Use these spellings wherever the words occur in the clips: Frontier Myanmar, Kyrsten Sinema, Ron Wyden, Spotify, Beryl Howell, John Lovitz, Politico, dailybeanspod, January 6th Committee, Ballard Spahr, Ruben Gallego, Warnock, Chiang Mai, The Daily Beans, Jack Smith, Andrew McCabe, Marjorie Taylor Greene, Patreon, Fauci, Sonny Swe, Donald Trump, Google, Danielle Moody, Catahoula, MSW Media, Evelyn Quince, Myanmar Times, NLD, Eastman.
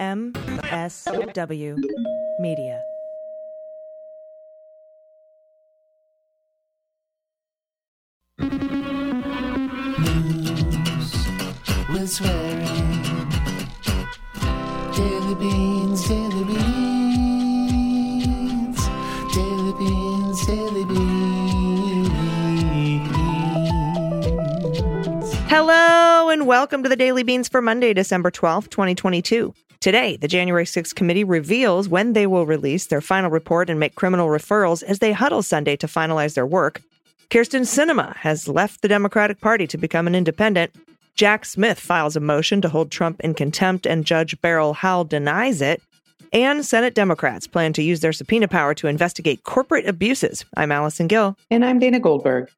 MSW Media. News with swearing. Daily beans, daily beans. Daily beans, daily beans. Hello and welcome to the Daily Beans for Monday, December 12th, 2022. Today, the January 6th committee reveals when they will release their final report and make criminal referrals as they huddle Sunday to finalize their work. Kyrsten Sinema has left the Democratic Party to become an independent. Jack Smith files a motion to hold Trump in contempt, and Judge Beryl Howell denies it. And Senate Democrats plan to use their subpoena power to investigate corporate abuses. I'm Allison Gill. And I'm Dana Goldberg.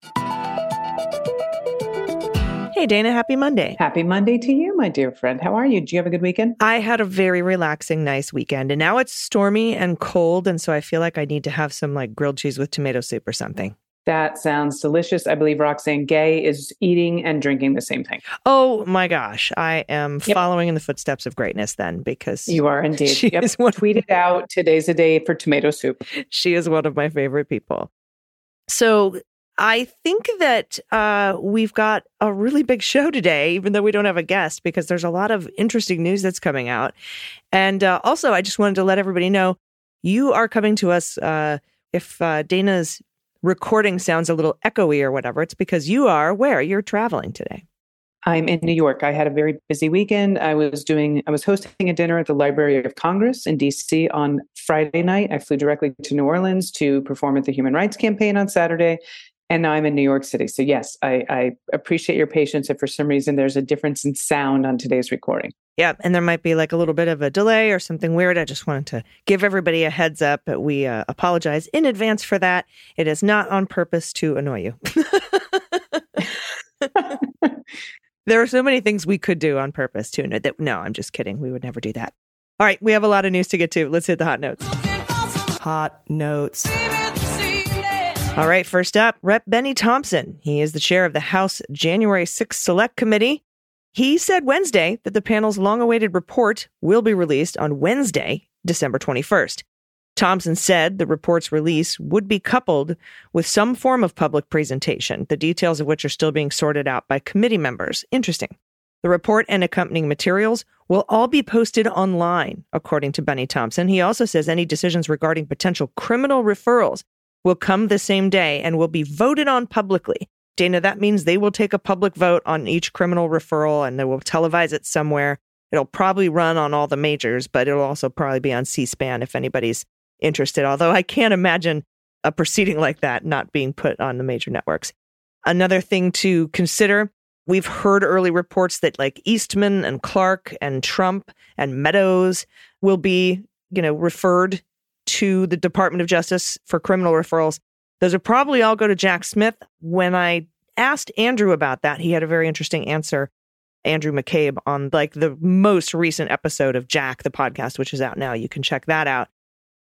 Hey, Dana, happy Monday. Happy Monday to you, my dear friend. How are you? Did you have a good weekend? I had a very relaxing, nice weekend. And now it's stormy and cold. And so I feel like I need to have some like grilled cheese with tomato soup or something. That sounds delicious. I believe Roxane Gay is eating and drinking the same thing. Oh, my gosh. I am following in the footsteps of greatness then, because you are indeed. She is one tweeted out, today's a day for tomato soup. She is one of my favorite people. So I think that we've got a really big show today, even though we don't have a guest, because there's a lot of interesting news that's coming out. And also, I just wanted to let everybody know you are coming to us. If Dana's recording sounds a little echoey or whatever, it's because you are where? You're traveling today. I'm in New York. I had a very busy weekend. I was hosting a dinner at the Library of Congress in D.C. on Friday night. I flew directly to New Orleans to perform at the Human Rights Campaign on Saturday. And now I'm in New York City. So yes, I appreciate your patience if for some reason there's a difference in sound on today's recording. Yeah. And there might be like a little bit of a delay or something weird. I just wanted to give everybody a heads up. We apologize in advance for that. It is not on purpose to annoy you. There are so many things we could do on purpose to annoy that. No, I'm just kidding. We would never do that. All right. We have a lot of news to get to. Let's hit the hot notes. Hot notes. All right, first up, Rep. Bennie Thompson. He is the chair of the House January 6th Select Committee. He said Wednesday that the panel's long-awaited report will be released on Wednesday, December 21st. Thompson said the report's release would be coupled with some form of public presentation, the details of which are still being sorted out by committee members. Interesting. The report and accompanying materials will all be posted online, according to Bennie Thompson. He also says any decisions regarding potential criminal referrals will come the same day and will be voted on publicly. Dana, that means they will take a public vote on each criminal referral and they will televise it somewhere. It'll probably run on all the majors, but it'll also probably be on C-SPAN if anybody's interested, although I can't imagine a proceeding like that not being put on the major networks. Another thing to consider, we've heard early reports that like Eastman and Clark and Trump and Meadows will be, referred to the Department of Justice for criminal referrals. Those would probably all go to Jack Smith. When I asked Andrew about that, he had a very interesting answer, Andrew McCabe, on like the most recent episode of Jack, the podcast, which is out now. You can check that out.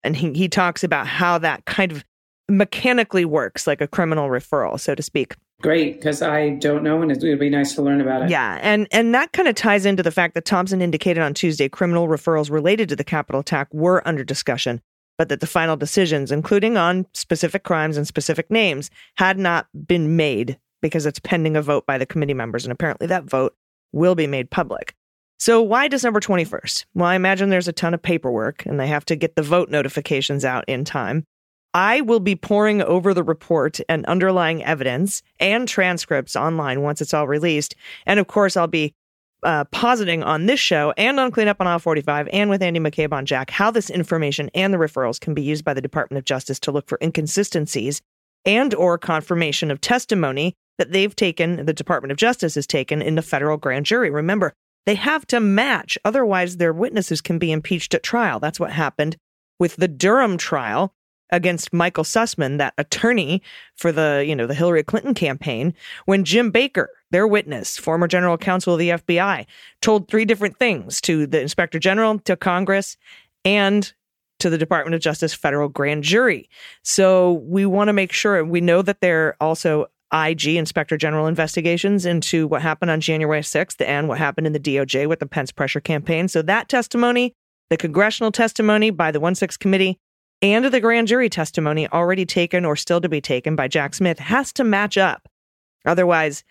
And he talks about how that kind of mechanically works, like a criminal referral, so to speak. Great, because I don't know, and it would be nice to learn about it. Yeah, and that kind of ties into the fact that Thompson indicated on Tuesday criminal referrals related to the Capitol attack were under discussion, but that the final decisions, including on specific crimes and specific names, had not been made because it's pending a vote by the committee members. And apparently that vote will be made public. So why December 21st? Well, I imagine there's a ton of paperwork and they have to get the vote notifications out in time. I will be poring over the report and underlying evidence and transcripts online once it's all released. And of course, I'll be positing on this show and on Cleanup on Aisle 45 and with Andy McCabe on Jack how this information and the referrals can be used by the Department of Justice to look for inconsistencies and or confirmation of testimony that the Department of Justice has taken in the federal grand jury. Remember, they have to match. Otherwise, their witnesses can be impeached at trial. That's what happened with the Durham trial against Michael Sussman, that attorney for the Hillary Clinton campaign, when Jim Baker, their witness, former general counsel of the FBI, told three different things to the inspector general, to Congress, and to the Department of Justice federal grand jury. So we want to make sure, we know that there are also IG, inspector general investigations into what happened on January 6th and what happened in the DOJ with the Pence pressure campaign. So that testimony the congressional testimony by the 1-6 committee and the grand jury testimony already taken or still to be taken by Jack Smith has to match up. Otherwise,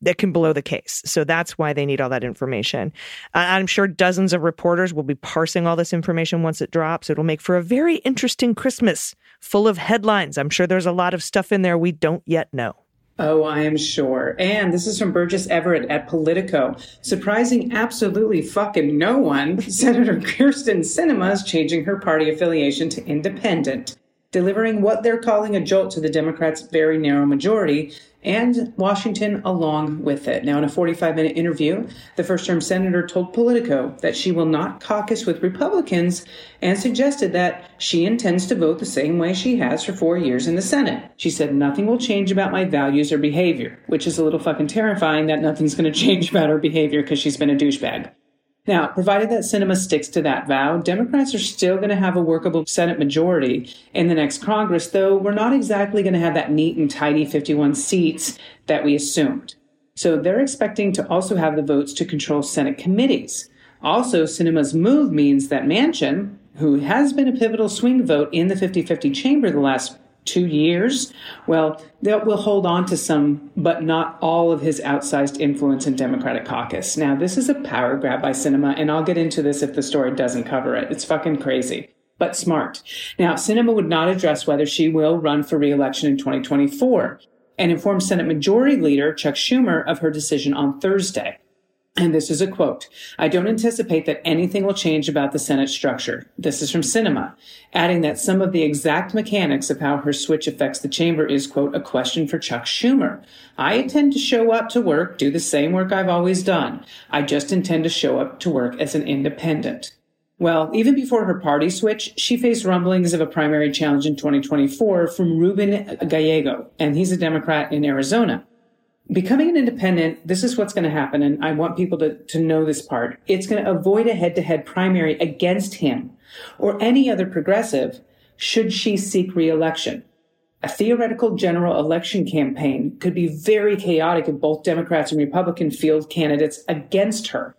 that can blow the case. So that's why they need all that information. I'm sure dozens of reporters will be parsing all this information once it drops. It'll make for a very interesting Christmas full of headlines. I'm sure there's a lot of stuff in there we don't yet know. Oh, I am sure. And this is from Burgess Everett at Politico. Surprising absolutely fucking no one, Senator Kyrsten Sinema is changing her party affiliation to independent, delivering what they're calling a jolt to the Democrats' very narrow majority, and Washington along with it. Now, in a 45-minute interview, the first-term senator told Politico that she will not caucus with Republicans and suggested that she intends to vote the same way she has for 4 years in the Senate. She said, nothing will change about my values or behavior, which is a little fucking terrifying that nothing's going to change about her behavior because she's been a douchebag. Now, provided that Sinema sticks to that vow, Democrats are still going to have a workable Senate majority in the next Congress, though we're not exactly going to have that neat and tidy 51 seats that we assumed. So they're expecting to also have the votes to control Senate committees. Also, Sinema's move means that Manchin, who has been a pivotal swing vote in the 50-50 chamber the last 2 years, well, that will hold on to some, but not all of his outsized influence in Democratic caucus. Now, this is a power grab by Sinema, and I'll get into this if the story doesn't cover it. It's fucking crazy, but smart. Now, Sinema would not address whether she will run for re-election in 2024 and informed Senate Majority Leader Chuck Schumer of her decision on Thursday. And this is a quote, I don't anticipate that anything will change about the Senate structure. This is from Sinema, adding that some of the exact mechanics of how her switch affects the chamber is, quote, a question for Chuck Schumer. I intend to show up to work, do the same work I've always done. I just intend to show up to work as an independent. Well, even before her party switch, she faced rumblings of a primary challenge in 2024 from Ruben Gallego, and he's a Democrat in Arizona. Becoming an independent, this is what's going to happen, and I want people to know this part. It's going to avoid a head-to-head primary against him or any other progressive should she seek re-election. A theoretical general election campaign could be very chaotic if both Democrats and Republican field candidates against her.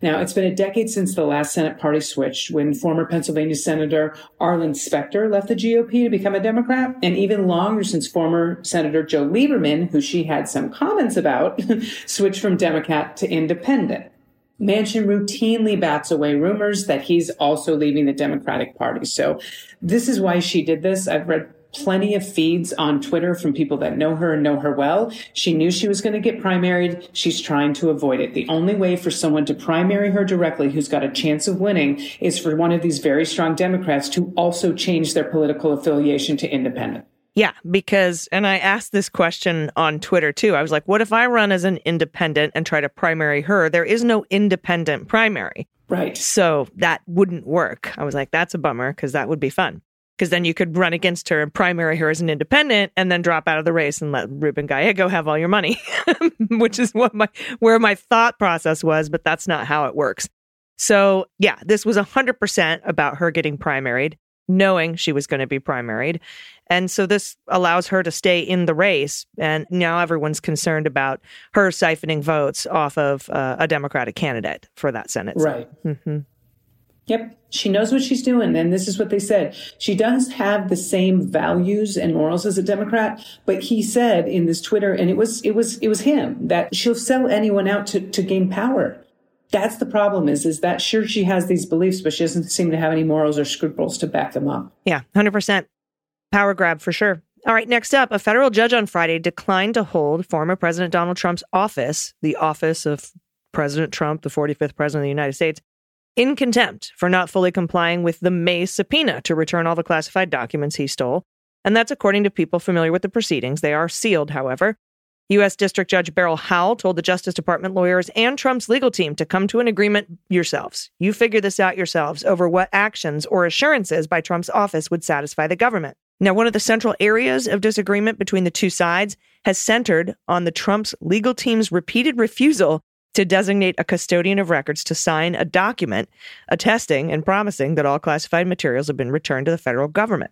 Now, it's been a decade since the last Senate party switch when former Pennsylvania Senator Arlen Specter left the GOP to become a Democrat, and even longer since former Senator Joe Lieberman, who she had some comments about, switched from Democrat to independent. Manchin routinely bats away rumors that he's also leaving the Democratic Party. So this is why she did this. I've read plenty of feeds on Twitter from people that know her and know her well. She knew she was going to get primaried. She's trying to avoid it. The only way for someone to primary her directly who's got a chance of winning is for one of these very strong Democrats to also change their political affiliation to independent. Yeah, because, and I asked this question on Twitter too. I was like, what if I run as an independent and try to primary her? There is no independent primary. Right. So that wouldn't work. I was like, that's a bummer because that would be fun. Because then you could run against her and primary her as an independent and then drop out of the race and let Ruben Gallego have all your money, which is what where my thought process was, but that's not how it works. So yeah, this was 100% about her getting primaried, knowing she was going to be primaried. And so this allows her to stay in the race. And now everyone's concerned about her siphoning votes off of a Democratic candidate for that Senate. Right. Mm-hmm. Yep. She knows what she's doing. And this is what they said. She does have the same values and morals as a Democrat. But he said in this Twitter, and it was him, that she'll sell anyone out to gain power. That's the problem is that sure, she has these beliefs, but she doesn't seem to have any morals or scruples to back them up. Yeah, 100%. Power grab for sure. All right. Next up, a federal judge on Friday declined to hold former President Donald Trump's office, the office of President Trump, the 45th president of the United States, in contempt for not fully complying with the May subpoena to return all the classified documents he stole. And that's according to people familiar with the proceedings. They are sealed, however. U.S. District Judge Beryl Howell told the Justice Department lawyers and Trump's legal team to come to an agreement yourselves. You figure this out yourselves over what actions or assurances by Trump's office would satisfy the government. Now, one of the central areas of disagreement between the two sides has centered on the Trump's legal team's repeated refusal to designate a custodian of records to sign a document attesting and promising that all classified materials have been returned to the federal government.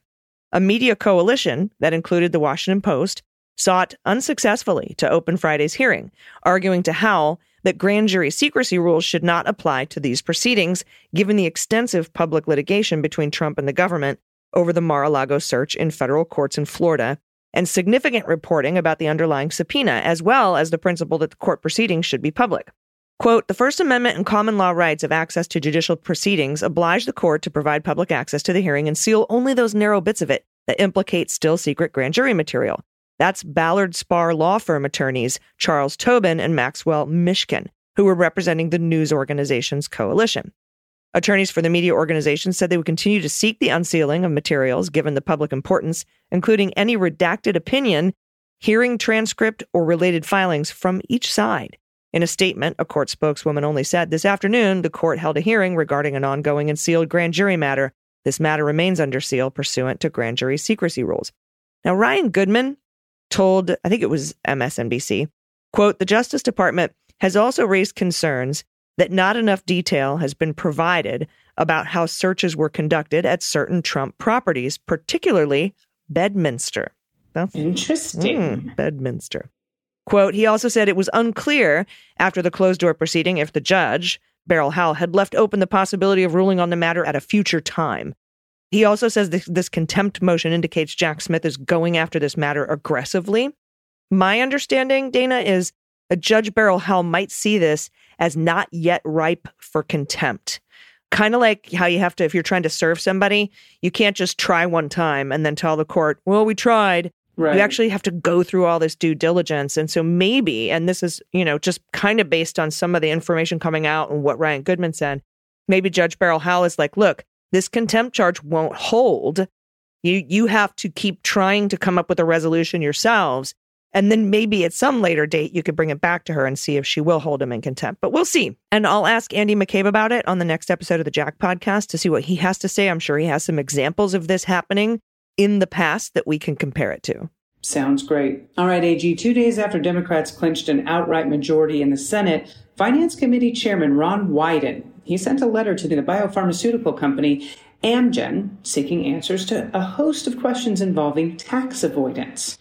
A media coalition that included the Washington Post sought unsuccessfully to open Friday's hearing, arguing to Howell that grand jury secrecy rules should not apply to these proceedings, given the extensive public litigation between Trump and the government over the Mar-a-Lago search in federal courts in Florida, and significant reporting about the underlying subpoena, as well as the principle that the court proceedings should be public. Quote, the First Amendment and common law rights of access to judicial proceedings oblige the court to provide public access to the hearing and seal only those narrow bits of it that implicate still secret grand jury material. That's Ballard Spahr law firm attorneys Charles Tobin and Maxwell Mishkin, who were representing the news organization's coalition. Attorneys for the media organization said they would continue to seek the unsealing of materials given the public importance, including any redacted opinion, hearing transcript, or related filings from each side. In a statement, a court spokeswoman only said, this afternoon, the court held a hearing regarding an ongoing and sealed grand jury matter. This matter remains under seal pursuant to grand jury secrecy rules. Now, Ryan Goodman told, I think it was MSNBC, quote, the Justice Department has also raised concerns that not enough detail has been provided about how searches were conducted at certain Trump properties, particularly Bedminster. That's interesting. Bedminster. Quote, he also said it was unclear after the closed-door proceeding if the judge, Beryl Howell, had left open the possibility of ruling on the matter at a future time. He also says this contempt motion indicates Jack Smith is going after this matter aggressively. My understanding, Dana, is that Judge Beryl Howell might see this as not yet ripe for contempt. Kind of like how you have to, if you're trying to serve somebody, you can't just try one time and then tell the court, well, we tried. Right. You actually have to go through all this due diligence. And so maybe, and this is, you know, just kind of based on some of the information coming out and what Ryan Goodman said, maybe Judge Beryl Howell is like, look, this contempt charge won't hold. You have to keep trying to come up with a resolution yourselves. And then maybe at some later date, you could bring it back to her and see if she will hold him in contempt. But we'll see. And I'll ask Andy McCabe about it on the next episode of the Jack podcast to see what he has to say. I'm sure he has some examples of this happening in the past that we can compare it to. Sounds great. All right, AG, 2 days after Democrats clinched an outright majority in the Senate, Finance Committee Chairman Ron Wyden, he sent a letter to the biopharmaceutical company Amgen seeking answers to a host of questions involving tax avoidance.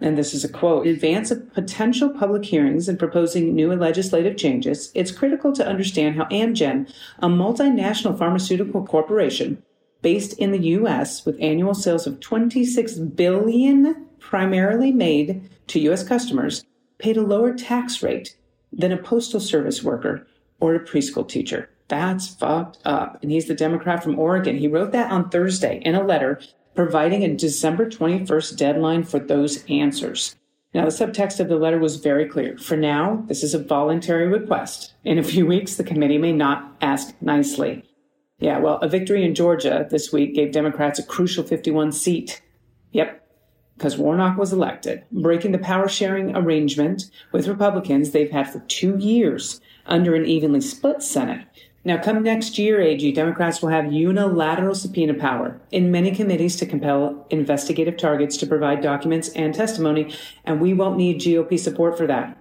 And this is a quote, in advance of potential public hearings and proposing new legislative changes, it's critical to understand how Amgen, a multinational pharmaceutical corporation, based in the U.S. with annual sales of $26 billion primarily made to U.S. customers, paid a lower tax rate than a postal service worker or a preschool teacher. That's fucked up. And he's the Democrat from Oregon. He wrote that on Thursday in a letter providing a December 21st deadline for those answers. Now, the subtext of the letter was very clear. For now, this is a voluntary request. In a few weeks, the committee may not ask nicely. Yeah, well, a victory in Georgia this week gave Democrats a crucial 51 seat. Yep, because Warnock was elected, breaking the power-sharing arrangement with Republicans they've had for 2 years under an evenly split Senate. Now, come next year, AG, Democrats will have unilateral subpoena power in many committees to compel investigative targets to provide documents and testimony, and we won't need GOP support for that.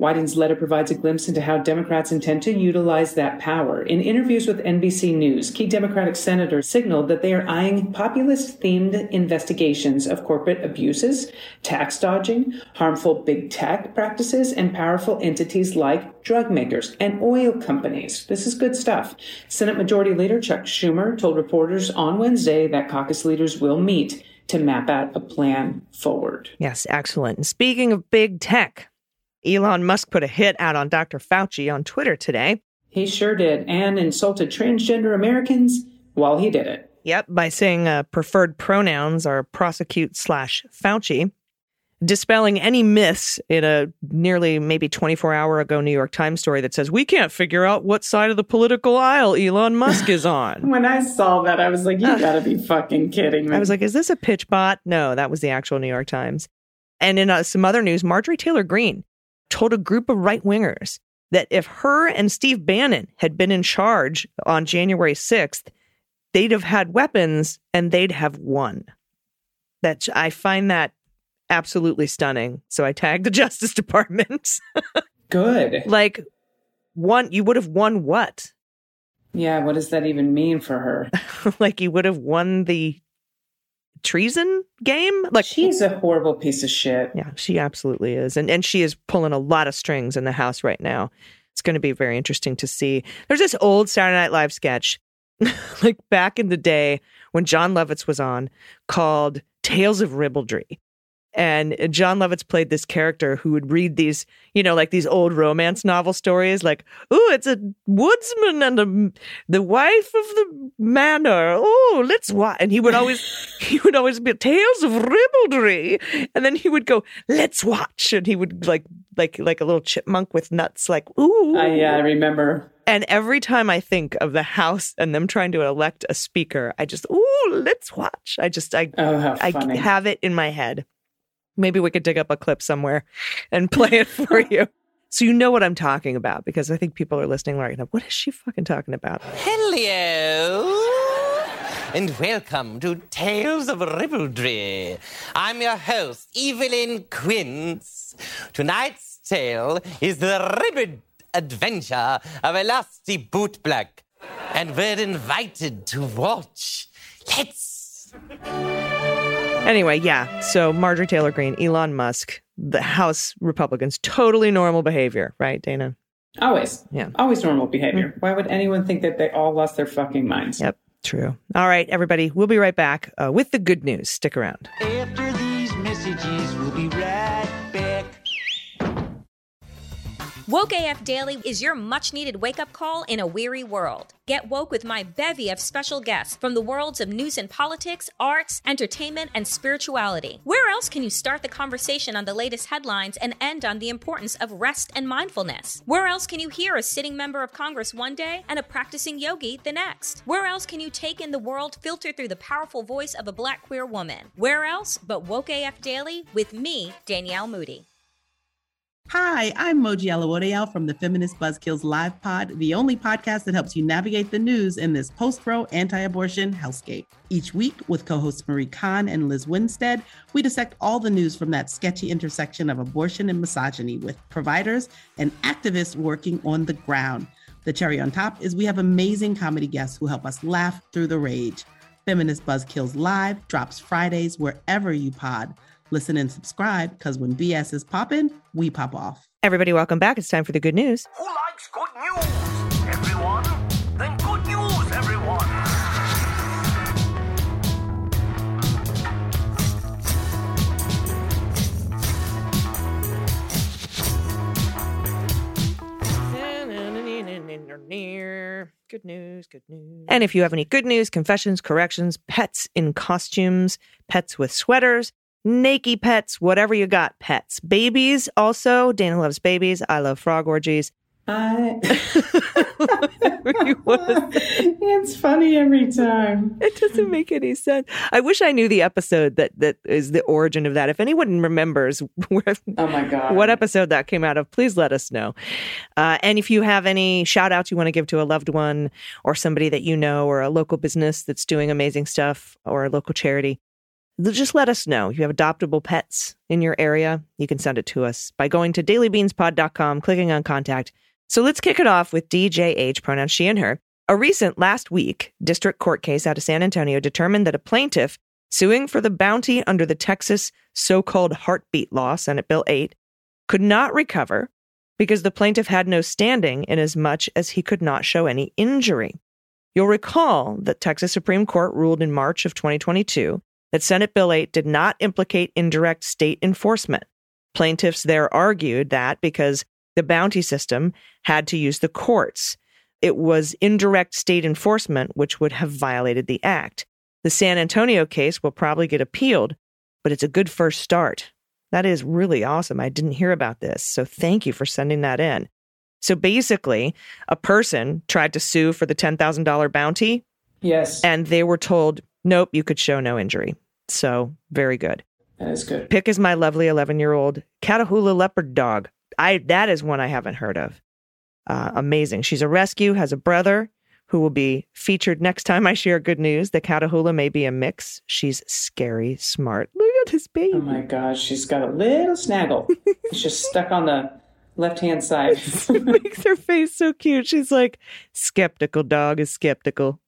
Wyden's letter provides a glimpse into how Democrats intend to utilize that power. In interviews with NBC News, key Democratic senators signaled that they are eyeing populist-themed investigations of corporate abuses, tax dodging, harmful big tech practices, and powerful entities like drug makers and oil companies. This is good stuff. Senate Majority Leader Chuck Schumer told reporters on Wednesday that caucus leaders will meet to map out a plan forward. Yes, excellent. And speaking of big tech, Elon Musk put a hit out on Dr. Fauci on Twitter today. He sure did, and insulted transgender Americans while he did it. Yep, by saying preferred pronouns are prosecute/Fauci, dispelling any myths in a nearly maybe 24-hour ago New York Times story that says, we can't figure out what side of the political aisle Elon Musk is on. When I saw that, I was like, you gotta be fucking kidding me. I was like, is this a pitch bot? No, that was the actual New York Times. And in some other news, Marjorie Taylor Greene told a group of right-wingers that if her and Steve Bannon had been in charge on January 6th, they'd have had weapons and they'd have won. That I find that absolutely stunning. So I tagged the Justice Department. Good. Like, one, you would have won what? Yeah, what does that even mean for her? Like, you would have won the treason game? Like, she's a horrible piece of shit. Yeah, she absolutely is. And she is pulling a lot of strings in the House right now. It's going to be very interesting to see. There's this old Saturday Night Live sketch, like back in the day when John Lovitz was on, called Tales of Ribaldry. And John Lovitz played this character who would read these, you know, like these old romance novel stories, like, oh, it's a woodsman and the wife of the manor. Oh, let's watch. And he would always be Tales of Ribaldry. And then he would go, let's watch. And he would like a little chipmunk with nuts, like, ooh. Yeah, I remember. And every time I think of the House and them trying to elect a speaker, I just, ooh, let's watch. I have it in my head. Maybe we could dig up a clip somewhere and play it for you. So you know what I'm talking about, because I think people are listening right now. What is she fucking talking about? Hello and welcome to Tales of Ribaldry. I'm your host, Evelyn Quince. Tonight's tale is the ribbed adventure of a lusty bootblack. And we're invited to watch. Let's... Anyway, yeah, so Marjorie Taylor Greene, Elon Musk, the House Republicans, totally normal behavior, right, Dana? Always. Yeah. Always normal behavior. Mm-hmm. Why would anyone think that they all lost their fucking minds? Yep, true. All right, everybody, we'll be right back with the good news. Stick around. After these messages, we'll be right back. Woke AF Daily is your much-needed wake-up call in a weary world. Get woke with my bevy of special guests from the worlds of news and politics, arts, entertainment, and spirituality. Where else can you start the conversation on the latest headlines and end on the importance of rest and mindfulness? Where else can you hear a sitting member of Congress one day and a practicing yogi the next? Where else can you take in the world filtered through the powerful voice of a Black queer woman? Where else but Woke AF Daily with me, Danielle Moody. Hi, I'm Moji LaWodayel from the Feminist Buzzkills Live Pod, the only podcast that helps you navigate the news in this post-pro, anti-abortion hellscape. Each week, with co-hosts Marie Kahn and Liz Winstead, we dissect all the news from that sketchy intersection of abortion and misogyny with providers and activists working on the ground. The cherry on top is we have amazing comedy guests who help us laugh through the rage. Feminist Buzzkills Live drops Fridays wherever you pod. Listen and subscribe, because when BS is popping, we pop off. Everybody, welcome back. It's time for the good news. Who likes good news, everyone? Then good news, everyone. Good news, good news. And if you have any good news, confessions, corrections, pets in costumes, pets with sweaters, naked pets, whatever you got, pets. Babies also. Dana loves babies. I love frog orgies. It's funny every time. It doesn't make any sense. I wish I knew the episode that is the origin of that. If anyone remembers what episode that came out of, please let us know. And if you have any shout outs you want to give to a loved one or somebody that you know, or a local business that's doing amazing stuff, or a local charity, just let us know. If you have adoptable pets in your area, you can send it to us by going to dailybeanspod.com, clicking on contact. So let's kick it off with DJH, pronouns she and her. A recent last week district court case out of San Antonio determined that a plaintiff suing for the bounty under the Texas so-called heartbeat law, Senate Bill 8, could not recover because the plaintiff had no standing in as much as he could not show any injury. You'll recall that Texas Supreme Court ruled in March of 2022 that Senate Bill 8 did not implicate indirect state enforcement. Plaintiffs there argued that because the bounty system had to use the courts, it was indirect state enforcement which would have violated the act. The San Antonio case will probably get appealed, but it's a good first start. That is really awesome. I didn't hear about this, so thank you for sending that in. So basically, a person tried to sue for the $10,000 bounty. Yes. And they were told, nope, you could show no injury. So very good. That is good. Pick is my lovely 11-year-old Catahoula leopard dog. That is one I haven't heard of. Amazing. She's a rescue, has a brother who will be featured next time I share good news. The Catahoula may be a mix. She's scary, smart. Look at this baby. Oh my gosh, she's got a little snaggle. It's just stuck on the left-hand side. It makes her face so cute. She's like, skeptical dog is skeptical.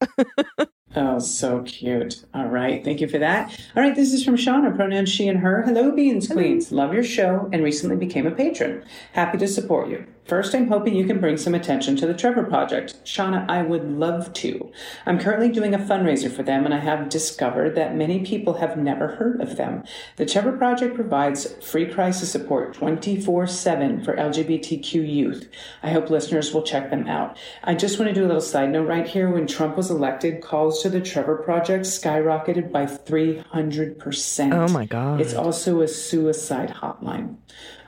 Oh, so cute. All right. Thank you for that. All right. This is from Shauna, pronouns she and her. Hello, Beans Queens. Hello. Love your show and recently became a patron. Happy to support you. First, I'm hoping you can bring some attention to the Trevor Project. Shauna, I would love to. I'm currently doing a fundraiser for them, and I have discovered that many people have never heard of them. The Trevor Project provides free crisis support 24/7 for LGBTQ youth. I hope listeners will check them out. I just want to do a little side note right here. When Trump was elected, calls to the Trevor Project skyrocketed by 300%. Oh, my God. It's also a suicide hotline.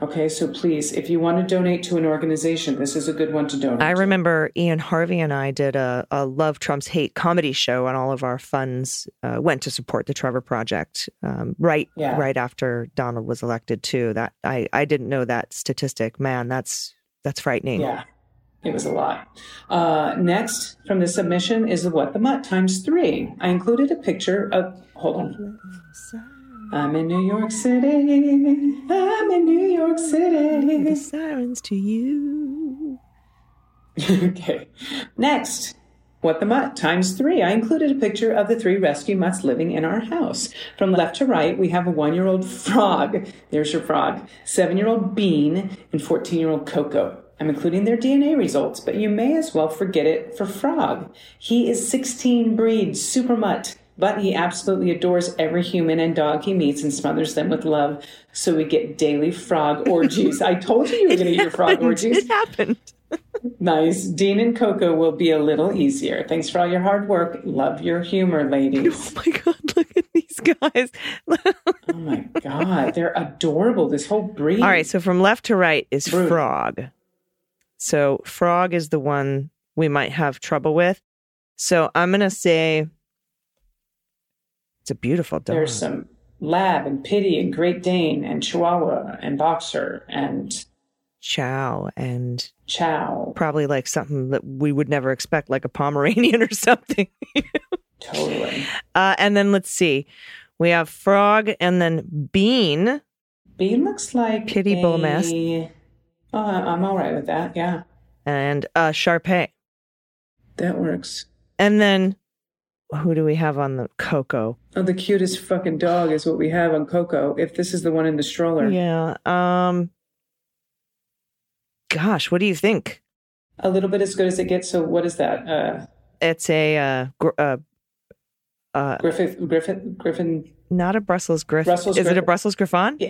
Okay, so please, if you want to donate to an organization, this is a good one to donate. I remember Ian Harvey and I did a Love Trump's Hate comedy show, and all of our funds went to support the Trevor Project right after Donald was elected, too. That I didn't know that statistic. Man, that's frightening. Yeah. It was a lot. Next from the submission is the Mutt times 3. I included a picture of, hold on. I'm in New York City. I'm in New York City. The sirens to you. Okay. Next. What the Mutt times 3. I included a picture of the 3 rescue mutts living in our house. From left to right, we have a 1-year-old Frog. There's your Frog. 7-year-old Bean and 14-year-old Coco. I'm including their DNA results, but you may as well forget it for Frog. He is 16 breed super mutt, but he absolutely adores every human and dog he meets and smothers them with love. So we get daily frog orgies. I told you were going to get your frog orgies. It happened. Nice. Dean and Coco will be a little easier. Thanks for all your hard work. Love your humor, ladies. Oh, my God. Look at these guys. Oh, my God. They're adorable. This whole breed. All right. So from left to right is Brood. Frog. So Frog is the one we might have trouble with. So I'm going to say it's a beautiful dog. There's some Lab and Pitty and Great Dane and Chihuahua and Boxer and Chow. Probably like something that we would never expect, like a Pomeranian or something. Totally. And then let's see. We have Frog and then Bean. Bean looks like Pitty Bull Mess. Oh, I'm all right with that, yeah. And Sharpei. That works. And then, who do we have on the Coco? Oh, the cutest fucking dog is what we have on Coco, if this is the one in the stroller. Yeah. Gosh, what do you think? A little bit as good as it gets, so what is that? It's a... Griffin? Not a Brussels Griffin. Is it a Brussels Griffon? Yeah.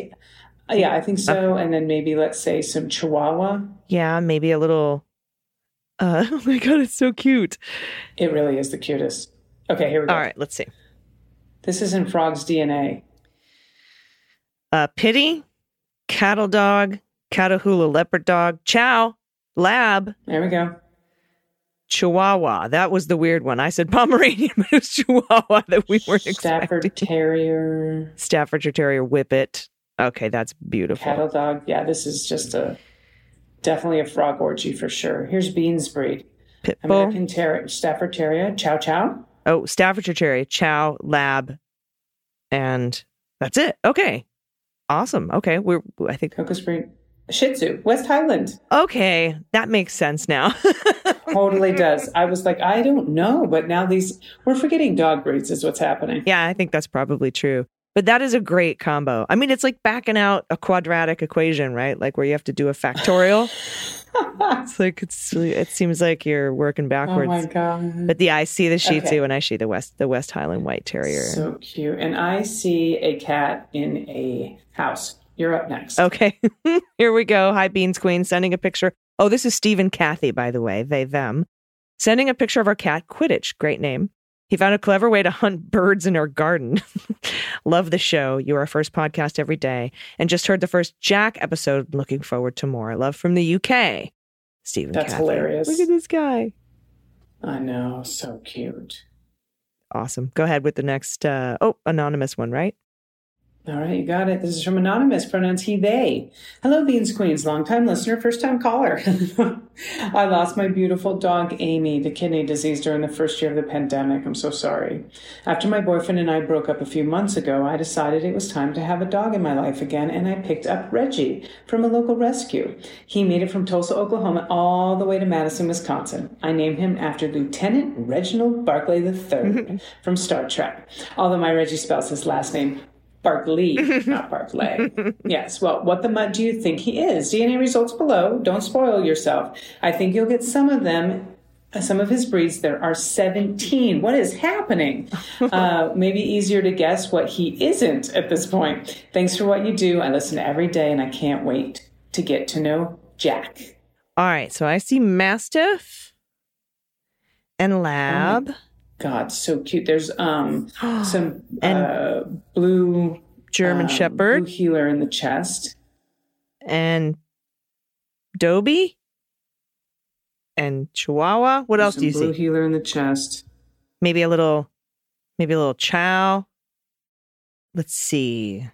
Yeah, I think so. And then maybe, let's say, some Chihuahua. Yeah, maybe a little... oh, my God, it's so cute. It really is the cutest. Okay, here we go. All right, let's see. This is in Frog's DNA. Pitty, Cattle Dog, Catahoula Leopard Dog, Chow, Lab. There we go. Chihuahua. That was the weird one. I said Pomeranian, but it was Chihuahua that we weren't expecting. Staffordshire Terrier, Whippet. Okay, that's beautiful. Cattle dog. Yeah, this is just definitely a frog orgy for sure. Here's Bean's breed. Pitbull. American Terrier, Stafford Terrier, Chow Chow. Oh, Staffordshire Terrier, Chow, Lab, and that's it. Okay. Awesome. Okay, I think Coco's breed. Shih Tzu, West Highland. Okay, that makes sense now. Totally does. I was like, I don't know, but now we're forgetting dog breeds is what's happening. Yeah, I think that's probably true. But that is a great combo. I mean, it's like backing out a quadratic equation, right? Like where you have to do a factorial. It seems like you're working backwards. Oh my God. But I see the Shih Tzu and I see the West Highland White Terrier. So cute. And I see a cat in a house. You're up next. Okay. Here we go. Hi, Beans Queen. Sending a picture. Oh, this is Steve and Kathy, by the way. They, them. Sending a picture of our cat, Quidditch. Great name. He found a clever way to hunt birds in our garden. Love the show. You're our first podcast every day. And just heard the first Jack episode. Looking forward to more. Love from the UK. Stephen. That's Cathy. Hilarious. Look at this guy. I know. So cute. Awesome. Go ahead with the next. Anonymous one, right? All right, you got it. This is from Anonymous, pronouns he, they. Hello, Beans Queens, longtime listener, first-time caller. I lost my beautiful dog, Amy, to kidney disease during the first year of the pandemic. I'm so sorry. After my boyfriend and I broke up a few months ago, I decided it was time to have a dog in my life again, and I picked up Reggie from a local rescue. He made it from Tulsa, Oklahoma, all the way to Madison, Wisconsin. I named him after Lieutenant Reginald Barclay III from Star Trek, although my Reggie spells his last name Barkley, not Barclay. Yes. Well, what the mud do you think he is? DNA results below. Don't spoil yourself. I think you'll get some of them. Some of his breeds, there are 17. What is happening? Maybe easier to guess what he isn't at this point. Thanks for what you do. I listen every day, and I can't wait to get to know Jack. All right. So I see Mastiff and Lab. Oh God, so cute. There's some blue German Shepherd, blue healer in the chest, and Dobie. And Chihuahua. What else do you see? Blue healer in the chest. Maybe a little Chow. Let's see.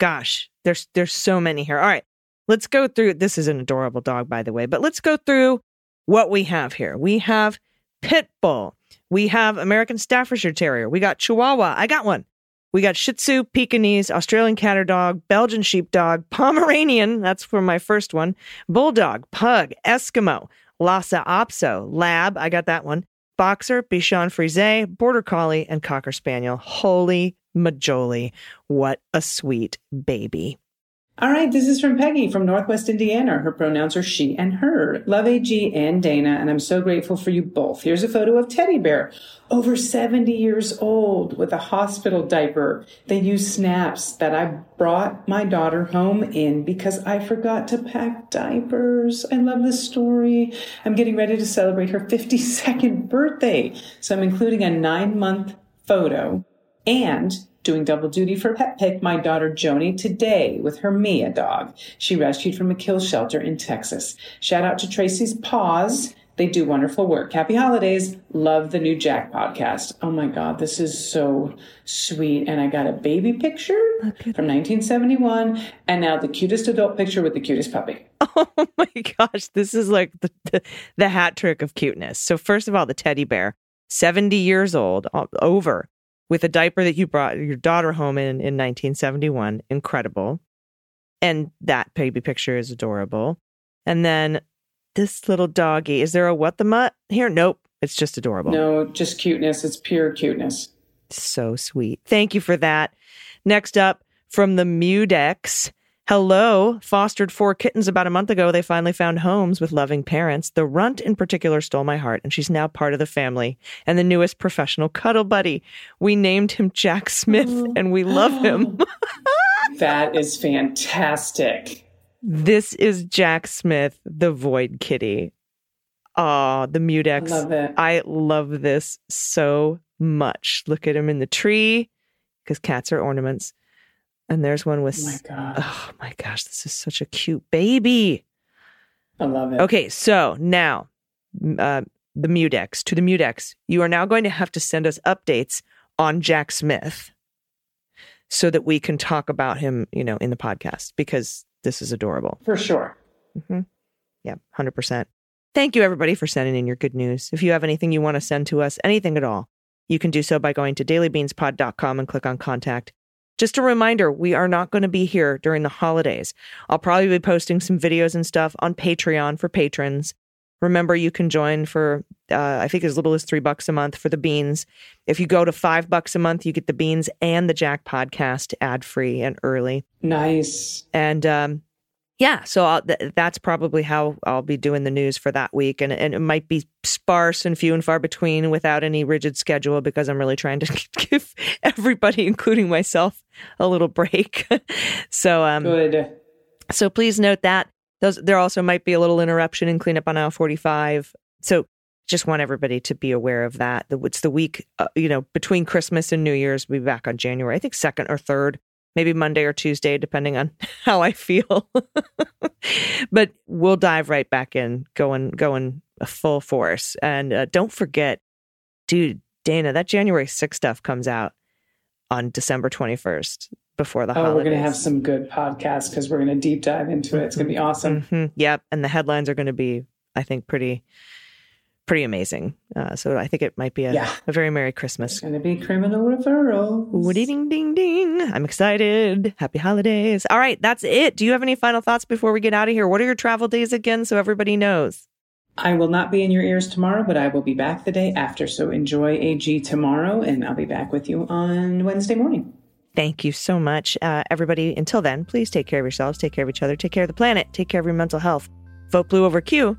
Gosh, there's so many here. All right, let's go through. This is an adorable dog, by the way, but let's go through what we have here. We have Pit Bull. We have American Staffordshire Terrier. We got Chihuahua. I got one. We got Shih Tzu, Pekingese, Australian Caterdog, Belgian Sheepdog, Pomeranian, that's for my first one, Bulldog, Pug, Eskimo, Lhasa Apso, Lab, I got that one, Boxer, Bichon Frise, Border Collie, and Cocker Spaniel. Holy majoli, what a sweet baby. All right, this is from Peggy from Northwest Indiana. Her pronouns are she and her. Love AG and Dana, and I'm so grateful for you both. Here's a photo of Teddy Bear, over 70 years old, with a hospital diaper. They use snaps that I brought my daughter home in because I forgot to pack diapers. I love this story. I'm getting ready to celebrate her 52nd birthday, so I'm including a 9-month photo and doing double duty for Pet Pick, my daughter Joni, today with her Mia dog she rescued from a kill shelter in Texas. Shout out to Tracy's Paws. They do wonderful work. Happy holidays. Love the new Jack podcast. Oh my God, this is so sweet. And I got a baby picture from 1971 and now the cutest adult picture with the cutest puppy. Oh my gosh, this is like the hat trick of cuteness. So first of all, the teddy bear, 70 years old, over, with a diaper that you brought your daughter home in 1971. Incredible. And that baby picture is adorable. And then this little doggy. Is there a what the mutt here? Nope. It's just adorable. No, just cuteness. It's pure cuteness. So sweet. Thank you for that. Next up from the Mudex. Hello. Fostered 4 kittens about a month ago. They finally found homes with loving parents. The runt in particular stole my heart, and she's now part of the family and the newest professional cuddle buddy. We named him Jack Smith, and we love him. That is fantastic. This is Jack Smith, the Void Kitty. Oh, the Mudex. I love it. I love this so much. Look at him in the tree, because cats are ornaments. And there's one with, oh my gosh, this is such a cute baby. I love it. Okay, so now the Mudex, to the Mudex, you are now going to have to send us updates on Jack Smith so that we can talk about him, you know, in the podcast, because this is adorable. For sure. Mm-hmm. Yeah, 100%. Thank you, everybody, for sending in your good news. If you have anything you want to send to us, anything at all, you can do so by going to dailybeanspod.com and click on contact. Just a reminder, we are not going to be here during the holidays. I'll probably be posting some videos and stuff on Patreon for patrons. Remember, you can join for, I think as little as $3 a month for the beans. If you go to $5 a month, you get the beans and the Jack podcast ad-free and early. Nice. And yeah, so that's probably how I'll be doing the news for that week. And it might be sparse and few and far between without any rigid schedule, because I'm really trying to give everybody, including myself, a little break. Good. So please note that. There also might be a little interruption and cleanup on aisle 45. So just want everybody to be aware of that. It's the week, between Christmas and New Year's. We'll be back on January, I think 2nd or 3rd. Maybe Monday or Tuesday, depending on how I feel. But we'll dive right back in, going full force. And don't forget, dude, Dana, that January 6th stuff comes out on December 21st before the holidays. Oh, we're going to have some good podcasts because we're going to deep dive into it. It's going to be awesome. Mm-hmm. Yep. And the headlines are going to be, I think, pretty amazing. So I think it might be a very Merry Christmas. It's going to be criminal referrals. Ding, ding, ding. I'm excited. Happy holidays. All right, that's it. Do you have any final thoughts before we get out of here? What are your travel days again, so everybody knows? I will not be in your ears tomorrow, but I will be back the day after. So enjoy AG tomorrow, and I'll be back with you on Wednesday morning. Thank you so much, everybody. Until then, please take care of yourselves, take care of each other, take care of the planet, take care of your mental health. Vote blue over Q.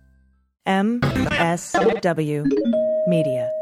MSW Media.